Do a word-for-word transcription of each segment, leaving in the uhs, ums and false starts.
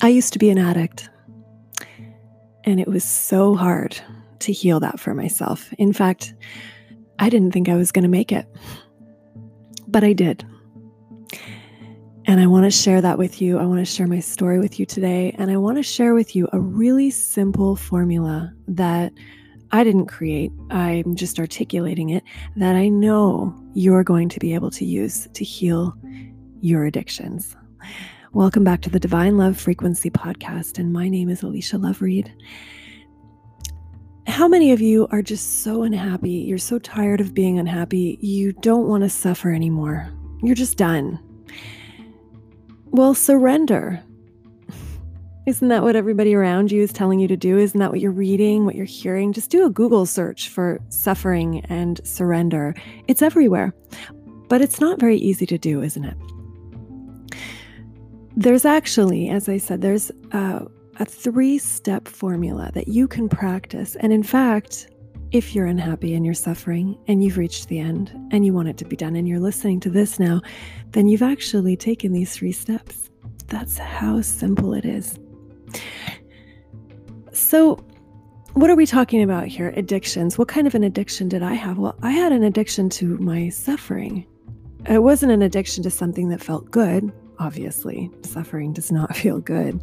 I used to be an addict, and it was so hard to heal that for myself. In fact, I didn't think I was going to make it, but I did. And I want to share that with you. I want to share my story with you today. And I want to share with you a really simple formula that I didn't create. I'm just articulating it, that I know you're going to be able to use to heal your addictions. Welcome back to the Divine Love Frequency Podcast. And my name is Alicia Love-Reed. How many of you are just so unhappy? You're so tired of being unhappy. You don't want to suffer anymore. You're just done. Well, surrender. Isn't that what everybody around you is telling you to do? Isn't that what you're reading, what you're hearing? Just do a Google search for suffering and surrender. It's everywhere, but it's not very easy to do, isn't it? There's actually, as I said, there's a, a three-step formula that you can practice. And in fact, if you're unhappy and you're suffering and you've reached the end and you want it to be done and you're listening to this now, then you've actually taken these three steps. That's how simple it is. So what are we talking about here? Addictions. What kind of an addiction did I have? Well, I had an addiction to my suffering. It wasn't an addiction to something that felt good. Obviously, suffering does not feel good.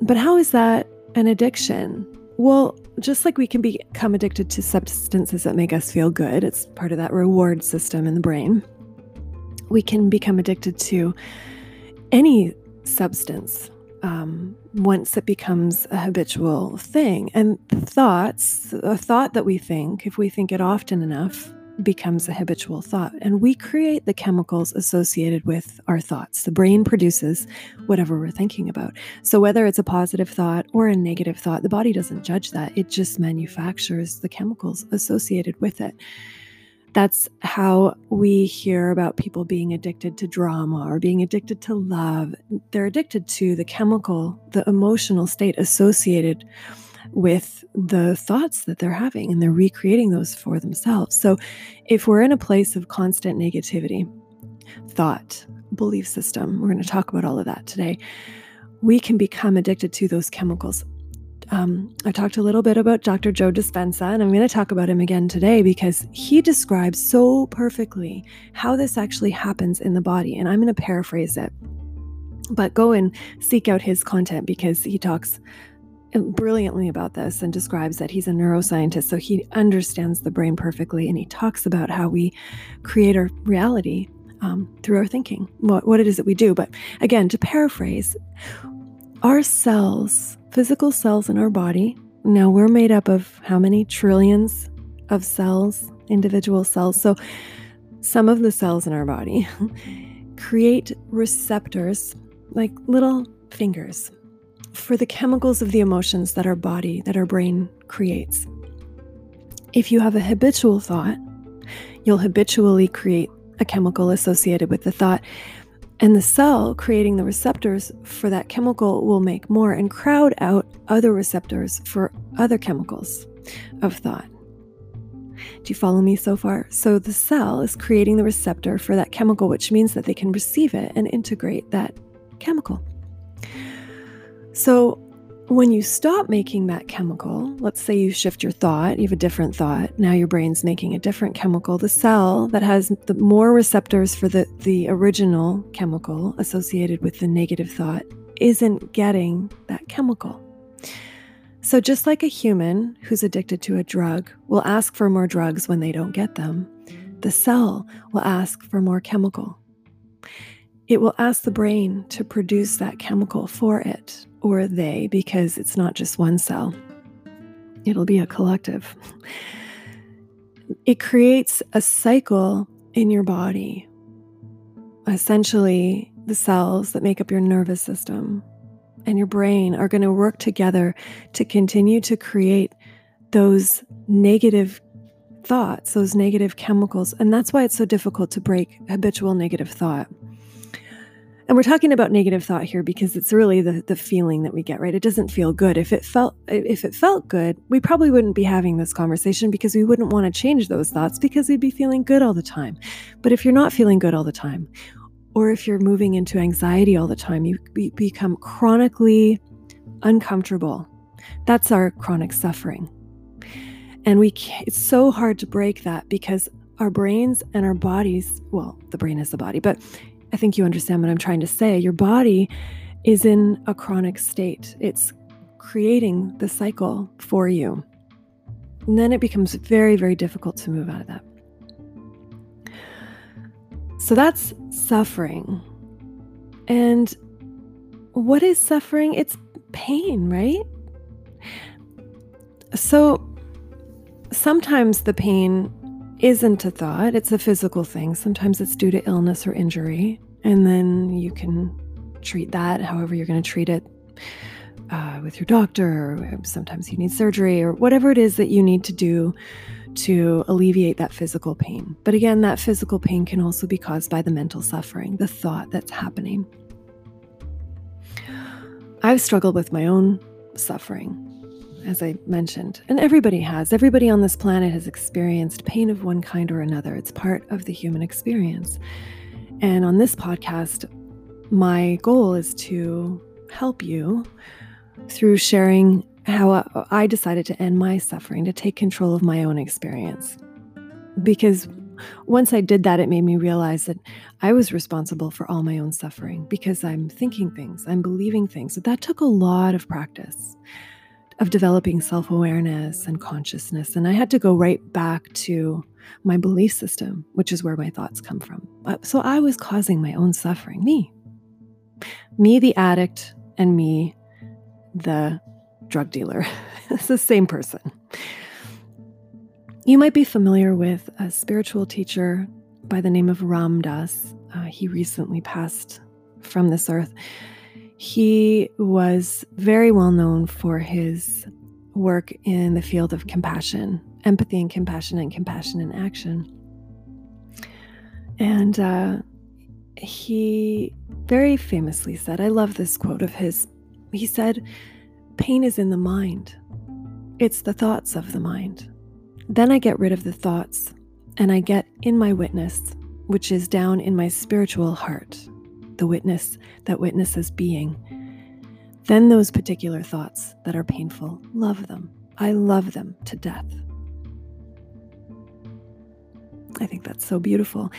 But how is that an addiction? Well, just like we can become addicted to substances that make us feel good, it's part of that reward system in the brain, we can become addicted to any substance um, once it becomes a habitual thing. And thoughts, a thought that we think, if we think it often enough, becomes a habitual thought. And we create the chemicals associated with our thoughts. The brain produces whatever we're thinking about. So whether it's a positive thought or a negative thought, the body doesn't judge that. It just manufactures the chemicals associated with it. That's how we hear about people being addicted to drama or being addicted to love. They're addicted to the chemical, the emotional state associated with the thoughts that they're having, and they're recreating those for themselves. So if we're in a place of constant negativity, thought, belief system, we're going to talk about all of that today, we can become addicted to those chemicals. Um, I talked a little bit about Doctor Joe Dispenza, and I'm going to talk about him again today because he describes so perfectly how this actually happens in the body. And I'm going to paraphrase it, but go and seek out his content because he talks brilliantly about this and describes that he's a neuroscientist, so he understands the brain perfectly, and he talks about how we create our reality um, through our thinking, what, what it is that we do. But again, to paraphrase, our cells, physical cells in our body, now we're made up of how many trillions of cells, individual cells, so some of the cells in our body create receptors, like little fingers, for the chemicals of the emotions that our body, that our brain creates. If you have a habitual thought, you'll habitually create a chemical associated with the thought, and the cell creating the receptors for that chemical will make more and crowd out other receptors for other chemicals of thought. Do you follow me so far? So the cell is creating the receptor for that chemical, which means that they can receive it and integrate that chemical. So when you stop making that chemical, let's say you shift your thought, you have a different thought, now your brain's making a different chemical, the cell that has the more receptors for the, the original chemical associated with the negative thought isn't getting that chemical. So just like a human who's addicted to a drug will ask for more drugs when they don't get them, the cell will ask for more chemical. It will ask the brain to produce that chemical for it, or they, because it's not just one cell. It'll be a collective. It creates a cycle in your body. Essentially, the cells that make up your nervous system and your brain are going to work together to continue to create those negative thoughts, those negative chemicals. And that's why it's so difficult to break habitual negative thought. And we're talking about negative thought here because it's really the, the feeling that we get, right? It doesn't feel good. If it felt if it felt good, we probably wouldn't be having this conversation because we wouldn't want to change those thoughts because we'd be feeling good all the time. But if you're not feeling good all the time, Or if you're moving into anxiety all the time, you be- become chronically uncomfortable. That's our chronic suffering. And we can't, it's so hard to break that because our brains and our bodies, well, the brain is the body, but I think you understand what I'm trying to say. Your body is in a chronic state. It's creating the cycle for you. And then it becomes very, very difficult to move out of that. So that's suffering. And what is suffering? It's pain, right? So sometimes the pain isn't a thought, it's a physical thing. Sometimes it's due to illness or injury, and then you can treat that however you're going to treat it uh, with your doctor, or sometimes you need surgery, or whatever it is that you need to do to alleviate that physical pain. But again, that physical pain can also be caused by the mental suffering, the thought that's happening. I've struggled with my own suffering, as I mentioned, and everybody has. Everybody on this planet has experienced pain of one kind or another. It's part of the human experience. And on this podcast, my goal is to help you through sharing how I decided to end my suffering, to take control of my own experience. Because once I did that, it made me realize that I was responsible for all my own suffering because I'm thinking things, I'm believing things. So that took a lot of practice of developing self-awareness and consciousness. And I had to go right back to my belief system, which is where my thoughts come from. So I was causing my own suffering, me. Me, the addict, and me, the drug dealer. It's the same person. You might be familiar with a spiritual teacher by the name of Ram Dass. Uh, he recently passed from this earth. He was very well known for his work in the field of compassion, empathy and compassion, and compassion in action. And uh, he very famously said, I love this quote of his. He said, pain is in the mind. It's the thoughts of the mind. Then I get rid of the thoughts and I get in my witness, which is down in my spiritual heart. The witness that witnesses being, then those particular thoughts that are painful, love them. I love them to death. I think that's so beautiful.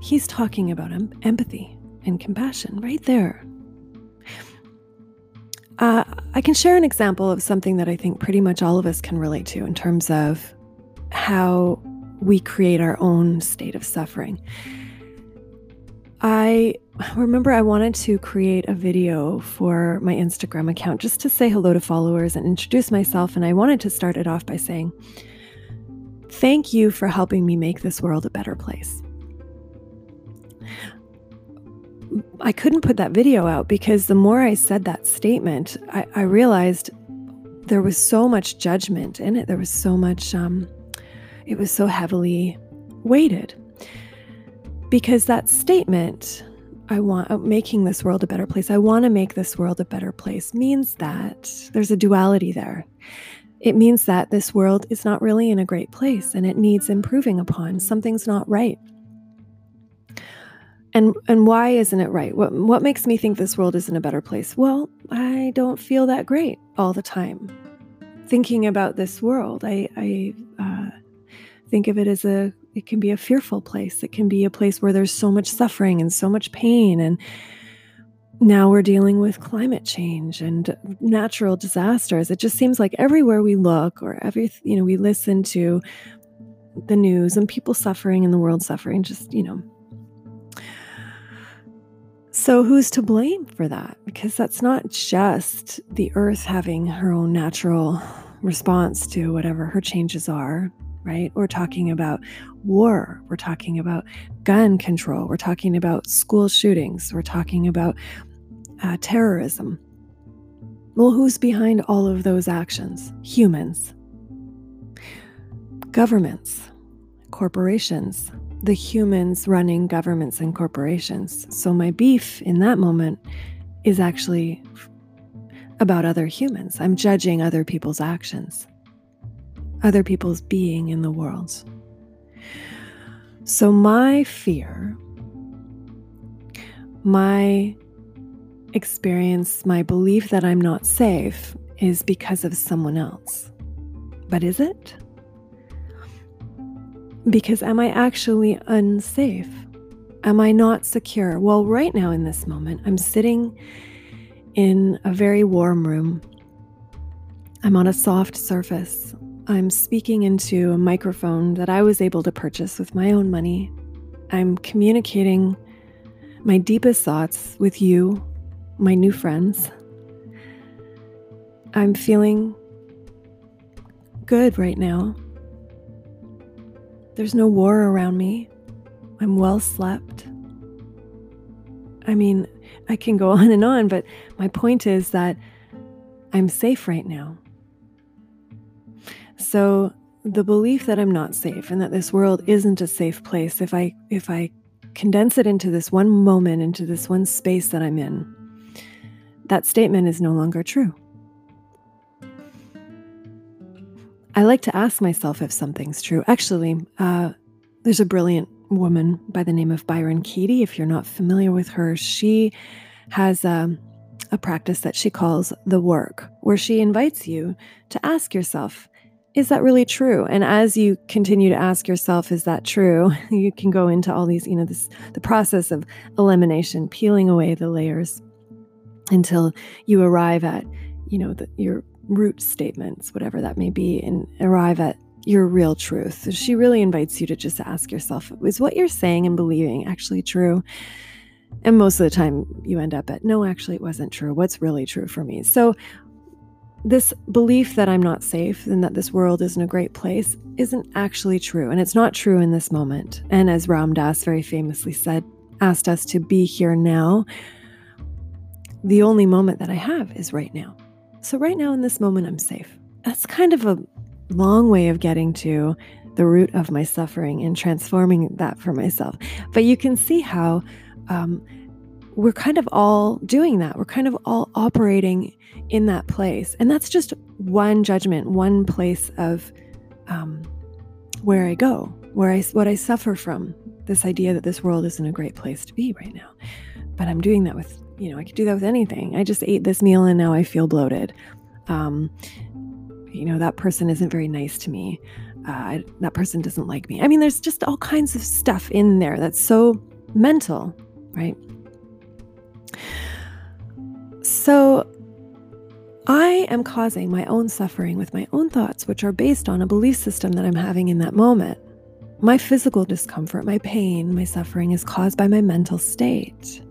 He's talking about em- empathy and compassion right there. Uh, I can share an example of something that I think pretty much all of us can relate to in terms of how we create our own state of suffering. I remember I wanted to create a video for my Instagram account just to say hello to followers and introduce myself. And I wanted to start it off by saying, thank you for helping me make this world a better place. I couldn't put that video out because the more I said that statement, I, I realized there was so much judgment in it. There was so much, um, it was so heavily weighted. Because that statement, I want making this world a better place, I want to make this world a better place, means that there's a duality there. It means that this world is not really in a great place and it needs improving upon. Something's not right. And and why isn't it right? What, what makes me think this world isn't a better place? Well, I don't feel that great all the time. Thinking about this world, I, I uh, think of it as a It can be a fearful place. It can be a place where there's so much suffering and so much pain. And now we're dealing with climate change and natural disasters. It just seems like everywhere we look or every, you know, we listen to the news and people suffering and the world suffering, just, you know. So who's to blame for that? Because that's not just the earth having her own natural response to whatever her changes are. Right? We're talking about war. We're talking about gun control. We're talking about school shootings. We're talking about uh, terrorism. Well, who's behind all of those actions? Humans, governments, corporations, the humans running governments and corporations. So my beef in that moment is actually about other humans. I'm judging other people's actions, other people's being in the world. So my fear my experience, my belief that I'm not safe is because of someone else. But is it? Because am I actually unsafe? Am I not secure? Well, right now in this moment, I'm sitting in a very warm room. I'm on a soft surface. I'm speaking into a microphone that I was able to purchase with my own money. I'm communicating my deepest thoughts with you, my new friends. I'm feeling good right now. There's no war around me. I'm well slept. I mean, I can go on and on, but my point is that I'm safe right now. So the belief that I'm not safe and that this world isn't a safe place, if I if I condense it into this one moment, into this one space that I'm in, that statement is no longer true. I like to ask myself if something's true. Actually, uh, there's a brilliant woman by the name of Byron Katie. If you're not familiar with her, she has a, a practice that she calls the work, where she invites you to ask yourself, is that really true? And as you continue to ask yourself, is that true? You can go into all these, you know, this, the process of elimination, peeling away the layers until you arrive at, you know, the, your root statements, whatever that may be, and arrive at your real truth. So she really invites you to just ask yourself, is what you're saying and believing actually true? And most of the time you end up at, no, actually it wasn't true. What's really true for me? So this belief that I'm not safe and that this world isn't a great place isn't actually true. And it's not true in this moment. And as Ram Dass very famously said, asked us to be here now. The only moment that I have is right now. So right now in this moment, I'm safe. That's kind of a long way of getting to the root of my suffering and transforming that for myself. But you can see how um, we're kind of all doing that. We're kind of all operating in that place. And that's just one judgment, one place of um, where I go, where I, what I suffer from, this idea that this world isn't a great place to be right now. But I'm doing that with, you know, I could do that with anything. I just ate this meal and now I feel bloated. Um, you know, that person isn't very nice to me. Uh, I, that person doesn't like me. I mean, there's just all kinds of stuff in there that's so mental, right? So I am causing my own suffering with my own thoughts, which are based on a belief system that I'm having in that moment. My physical discomfort, my pain, my suffering is caused by my mental state.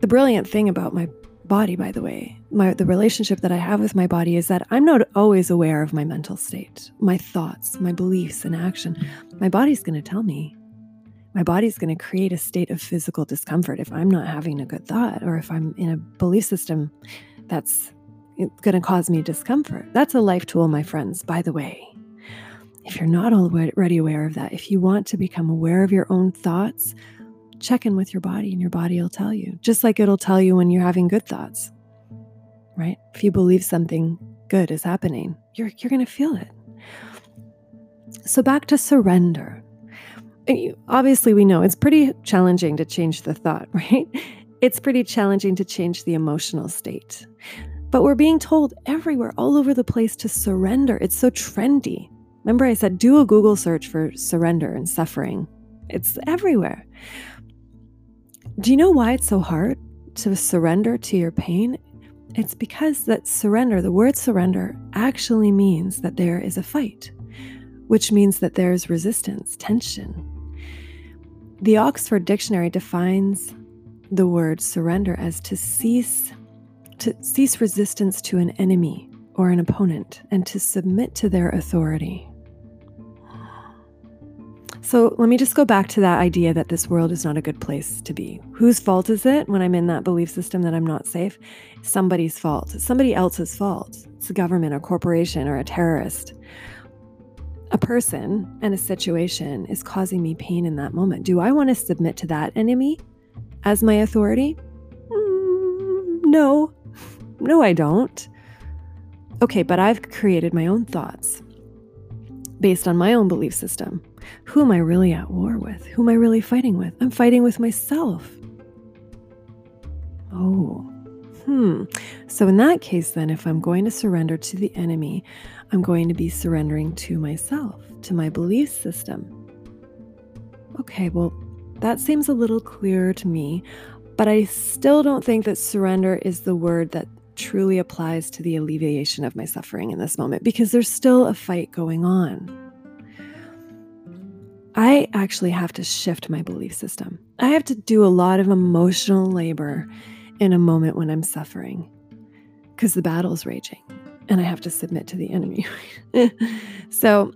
The brilliant thing about my body, by the way, my, the relationship that I have with my body is that I'm not always aware of my mental state, my thoughts, my beliefs and action. My body's going to tell me. My body's going to create a state of physical discomfort if I'm not having a good thought or if I'm in a belief system that's going to cause me discomfort. That's a life tool, my friends, by the way. If you're not already aware of that, if you want to become aware of your own thoughts, check in with your body and your body will tell you, just like it'll tell you when you're having good thoughts, right? If you believe something good is happening, you're, you're going to feel it. So back to surrender. And you, obviously we know it's pretty challenging to change the thought, right? It's pretty challenging to change the emotional state, but we're being told everywhere, all over the place to surrender. It's so trendy. Remember I said, do a Google search for surrender and suffering. It's everywhere. Do you know why it's so hard to surrender to your pain? It's because that surrender, the word surrender, actually means that there is a fight, which means that there's resistance, tension. The Oxford Dictionary defines the word surrender as to cease, to cease resistance to an enemy or an opponent and to submit to their authority. So let me just go back to that idea that this world is not a good place to be. Whose fault is it when I'm in that belief system that I'm not safe? Somebody's fault. It's somebody else's fault. It's a government, a corporation, or a terrorist. A person and a situation is causing me pain in that moment. Do I want to submit to that enemy as my authority? Mm, no. No, I don't. Okay, but I've created my own thoughts based on my own belief system. Who am I really at war with? Who am I really fighting with? I'm fighting with myself. Oh, hmm. So in that case, then, if I'm going to surrender to the enemy, I'm going to be surrendering to myself, to my belief system. Okay, well, that seems a little clearer to me, but I still don't think that surrender is the word that truly applies to the alleviation of my suffering in this moment, because there's still a fight going on. I actually have to shift my belief system. I have to do a lot of emotional labor in a moment when I'm suffering because the battle's raging and I have to submit to the enemy. So,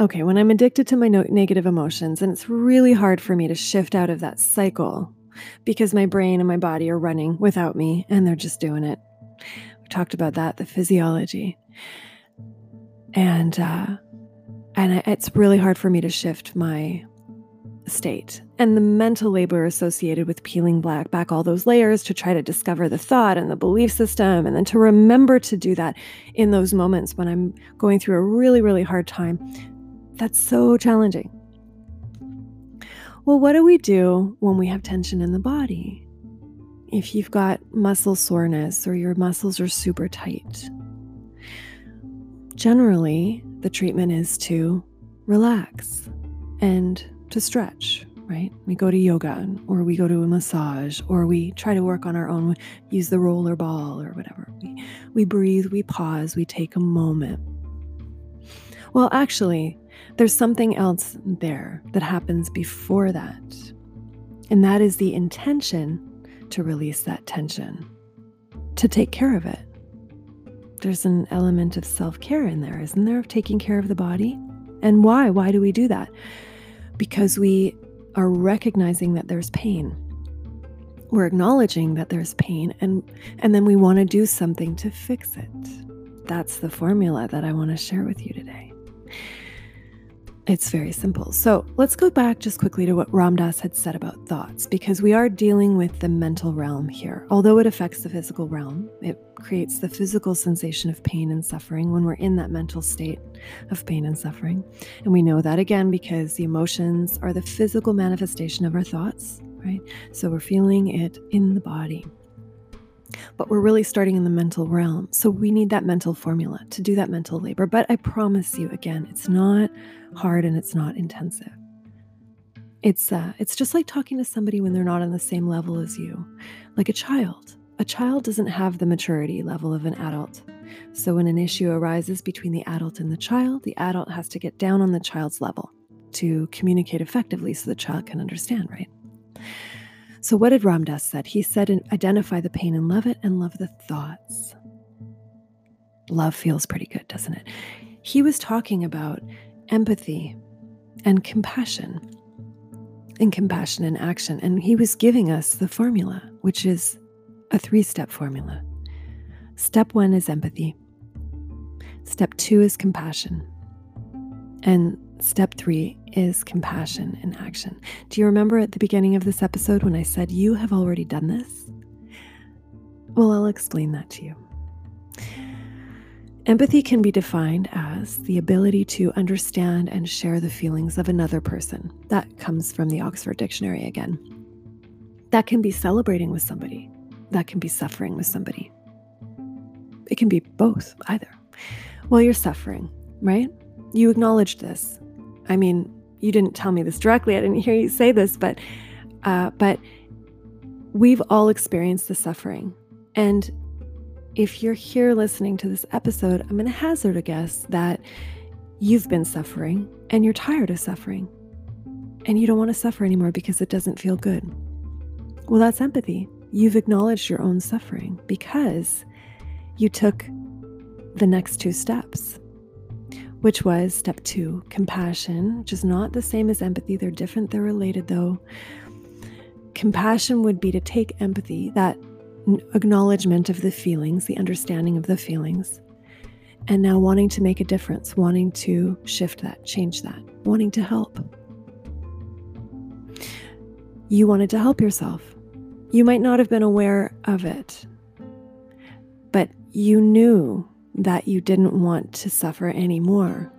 okay, when I'm addicted to my no- negative emotions, and it's really hard for me to shift out of that cycle because my brain and my body are running without me and they're just doing it. We talked about that, the physiology. And uh, and it's really hard for me to shift my state. And the mental labor associated with peeling back, back all those layers to try to discover the thought and the belief system, and then to remember to do that in those moments when I'm going through a really, really hard time. That's so challenging. Well, what do we do when we have tension in the body? If you've got muscle soreness or your muscles are super tight, generally the treatment is to relax and to stretch, right? We go to yoga, or we go to a massage, or we try to work on our own, use the roller ball or whatever. We, we breathe, we pause, we take a moment. Well, actually, there's something else there that happens before that, and that is the intention to release that tension, to take care of it. There's an element of self-care in there, isn't there, of taking care of the body? And why? Why do we do that? Because we are recognizing that there's pain. We're acknowledging that there's pain, and, and then we want to do something to fix it. That's the formula that I want to share with you today. It's very simple. So let's go back just quickly to what Ram Dass had said about thoughts, because we are dealing with the mental realm here. Although it affects the physical realm, it creates the physical sensation of pain and suffering when we're in that mental state of pain and suffering. And we know that, again, because the emotions are the physical manifestation of our thoughts, right? So we're feeling it in the body. But we're really starting in the mental realm. So we need that mental formula to do that mental labor. But I promise you, again, it's not hard and it's not intensive. It's uh, it's just like talking to somebody when they're not on the same level as you, like a child. A child doesn't have the maturity level of an adult. So when an issue arises between the adult and the child, the adult has to get down on the child's level to communicate effectively so the child can understand, right? So what did Ram Dass said? He said, identify the pain and love it, and love the thoughts. Love feels pretty good, doesn't it? He was talking about empathy and compassion, and compassion in action. And he was giving us the formula, which is a three-step formula. Step one is empathy. Step two is compassion. And step three is compassion in action. Do you remember at the beginning of this episode when I said, you have already done this? Well, I'll explain that to you. Empathy can be defined as the ability to understand and share the feelings of another person. That comes from the Oxford Dictionary again. That can be celebrating with somebody. That can be suffering with somebody. It can be both, either. Well, you're suffering, right? You acknowledged this. I mean, you didn't tell me this directly. I didn't hear you say this, but uh, but we've all experienced the suffering. And if you're here listening to this episode, I'm going to hazard a guess that you've been suffering and you're tired of suffering and you don't want to suffer anymore because it doesn't feel good. Well, that's empathy. You've acknowledged your own suffering because you took the next two steps, which was step two, compassion, which is not the same as empathy. They're different. They're related, though. Compassion would be to take empathy, that acknowledgement of the feelings, the understanding of the feelings, and now wanting to make a difference, wanting to shift that, change that, wanting to help. You wanted to help yourself. You might not have been aware of it, but you knew that you didn't want to suffer anymore.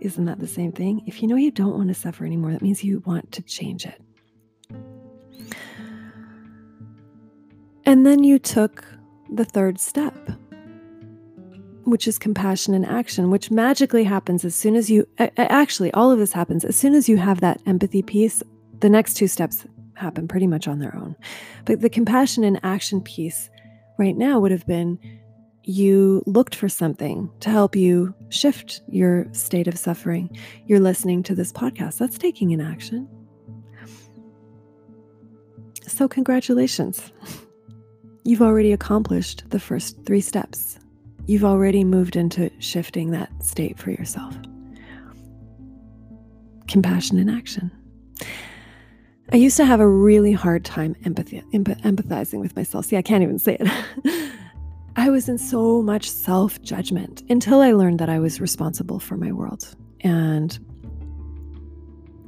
Isn't that the same thing? If you know you don't want to suffer anymore, that means you want to change it. And then you took the third step, which is compassion in action, which magically happens as soon as you, actually, all of this happens as soon as you have that empathy piece. The next two steps happen pretty much on their own. But the compassion in action piece right now would have been you looked for something to help you shift your state of suffering. You're listening to this podcast. That's taking an action. So congratulations. You've already accomplished the first three steps. You've already moved into shifting that state for yourself. Compassion in action. I used to have a really hard time empathy, empath- empathizing with myself. See, I can't even say it. I was in so much self-judgment until I learned that I was responsible for my world. And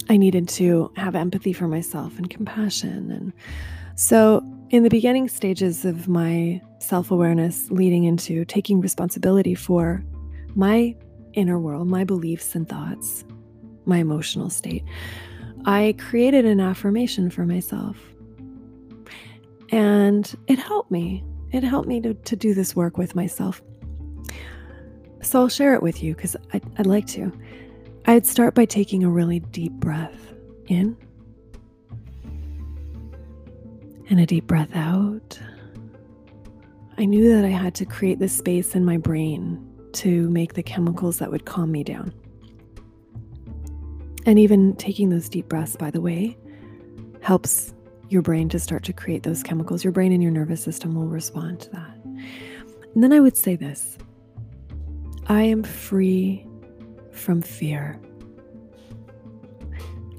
I needed to have empathy for myself and compassion. And so in the beginning stages of my self-awareness leading into taking responsibility for my inner world, my beliefs and thoughts, my emotional state, I created an affirmation for myself. And it helped me. It helped me to, to do this work with myself. So I'll share it with you because I'd, I'd like to. I'd start by taking a really deep breath in and a deep breath out. I knew that I had to create this space in my brain to make the chemicals that would calm me down. And even taking those deep breaths, by the way, helps your brain to start to create those chemicals. Your brain and your nervous system will respond to that. And then I would say this: I am free from fear.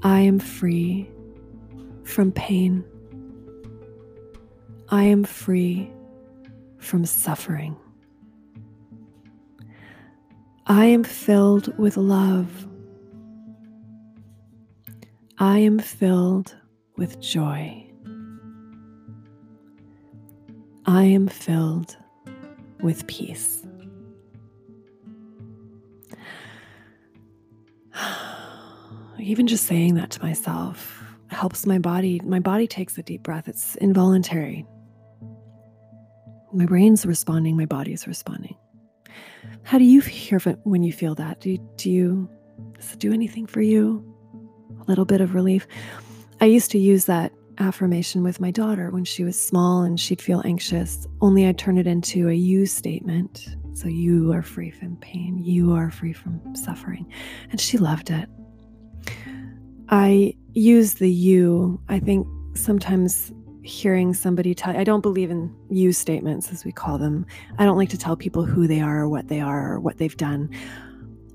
I am free from pain. I am free from suffering. I am filled with love. I am filled with joy. I am filled with peace. Even just saying that to myself helps my body. My body takes a deep breath. It's involuntary. My brain's responding. My body's responding. How do you hear when you feel that? Do you, do you, does it do anything for you? A little bit of relief. I used to use that affirmation with my daughter when she was small and she'd feel anxious, only I turned it into a you statement. So you are free from pain. You are free from suffering. And she loved it. I use the you. I think sometimes hearing somebody tell, I don't believe in you statements as we call them. I don't like to tell people who they are or what they are or what they've done.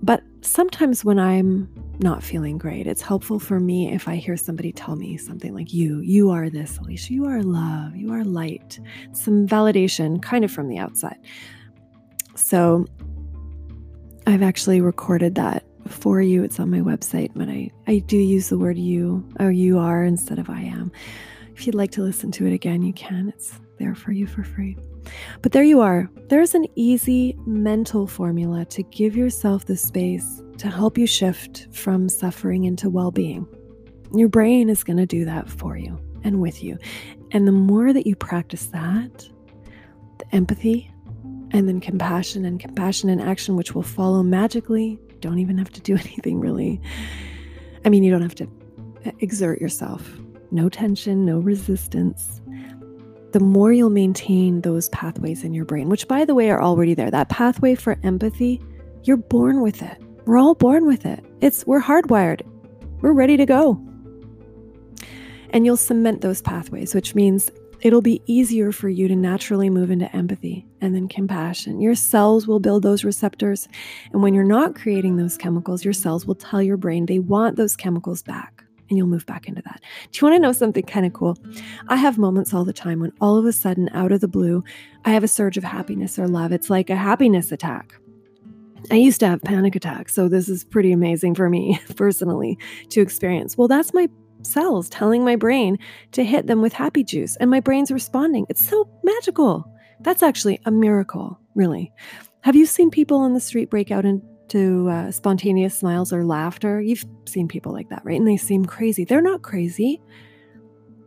But sometimes when I'm not feeling great, it's helpful for me if I hear somebody tell me something like, you, you are this, Alicia, you are love, you are light, some validation kind of from the outside. So I've actually recorded that for you. It's on my website, but I, I do use the word you or you are instead of I am. If you'd like to listen to it again, you can. It's there for you for free. But there you are. There's an easy mental formula to give yourself the space to help you shift from suffering into well-being. Your brain is going to do that for you and with you. And the more that you practice that, the empathy and then compassion and compassion in action, which will follow magically, don't even have to do anything really. I mean, you don't have to exert yourself. No tension, no resistance. The more you'll maintain those pathways in your brain, which by the way, are already there. That pathway for empathy, you're born with it. We're all born with it. It's, we're hardwired. We're ready to go. And you'll cement those pathways, which means it'll be easier for you to naturally move into empathy and then compassion. Your cells will build those receptors. And when you're not creating those chemicals, your cells will tell your brain they want those chemicals back. And you'll move back into that. Do you want to know something kind of cool? I have moments all the time when all of a sudden, out of the blue, I have a surge of happiness or love. It's like a happiness attack. I used to have panic attacks, so this is pretty amazing for me personally to experience. Well, that's my cells telling my brain to hit them with happy juice, and my brain's responding. It's so magical. That's actually a miracle, really. Have you seen people on the street break out in to uh, spontaneous smiles or laughter? You've seen people like that, right? And they seem crazy. They're not crazy.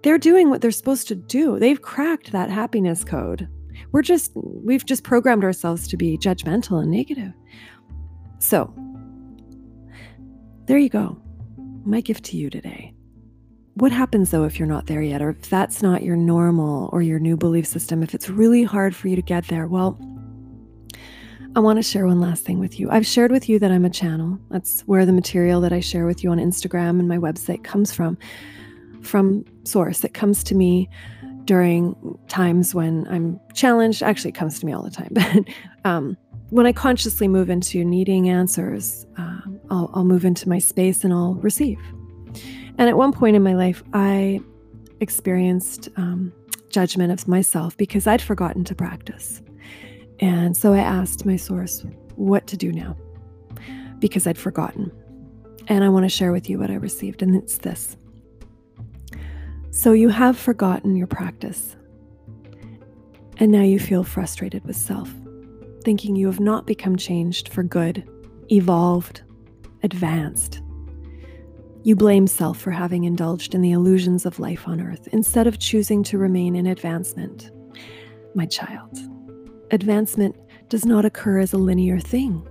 They're doing what they're supposed to do. They've cracked that happiness code. We're just, we've just programmed ourselves to be judgmental and negative. So there you go. My gift to you today. What happens though if you're not there yet, or if that's not your normal or your new belief system, if it's really hard for you to get there? Well, I want to share one last thing with you. I've shared with you that I'm a channel. That's where the material that I share with you on Instagram and my website comes from, from source. It comes to me during times when I'm challenged. Actually, it comes to me all the time. But um, when I consciously move into needing answers, uh, I'll, I'll move into my space and I'll receive. And at one point in my life, I experienced um, judgment of myself because I'd forgotten to practice. And so I asked my source what to do now because I'd forgotten. And I want to share with you what I received, and it's this. So you have forgotten your practice, and now you feel frustrated with self, thinking you have not become changed for good, evolved, advanced. You blame self for having indulged in the illusions of life on earth instead of choosing to remain in advancement. My child, advancement does not occur as a linear thing.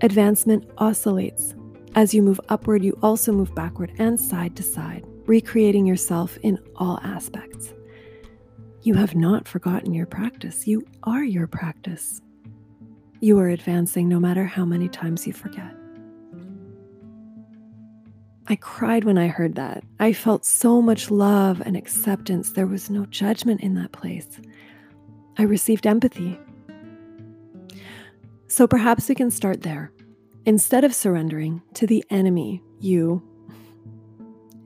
Advancement oscillates. As you move upward, you also move backward and side to side, recreating yourself in all aspects. You have not forgotten your practice. You are your practice. You are advancing no matter how many times you forget. I cried when I heard that. I felt so much love and acceptance. There was no judgment in that place. I received empathy. So perhaps we can start there. Instead of surrendering to the enemy, you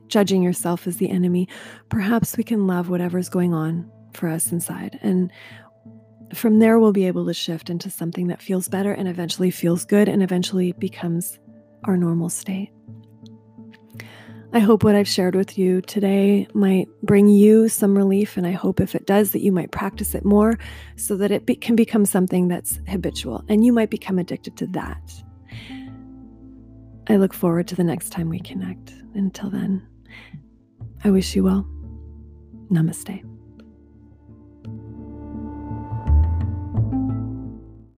judging yourself as the enemy, perhaps we can love whatever's going on for us inside. And from there, we'll be able to shift into something that feels better and eventually feels good and eventually becomes our normal state. I hope what I've shared with you today might bring you some relief, and I hope if it does that you might practice it more so that it be- can become something that's habitual, and you might become addicted to that. I look forward to the next time we connect. Until then, I wish you well. Namaste.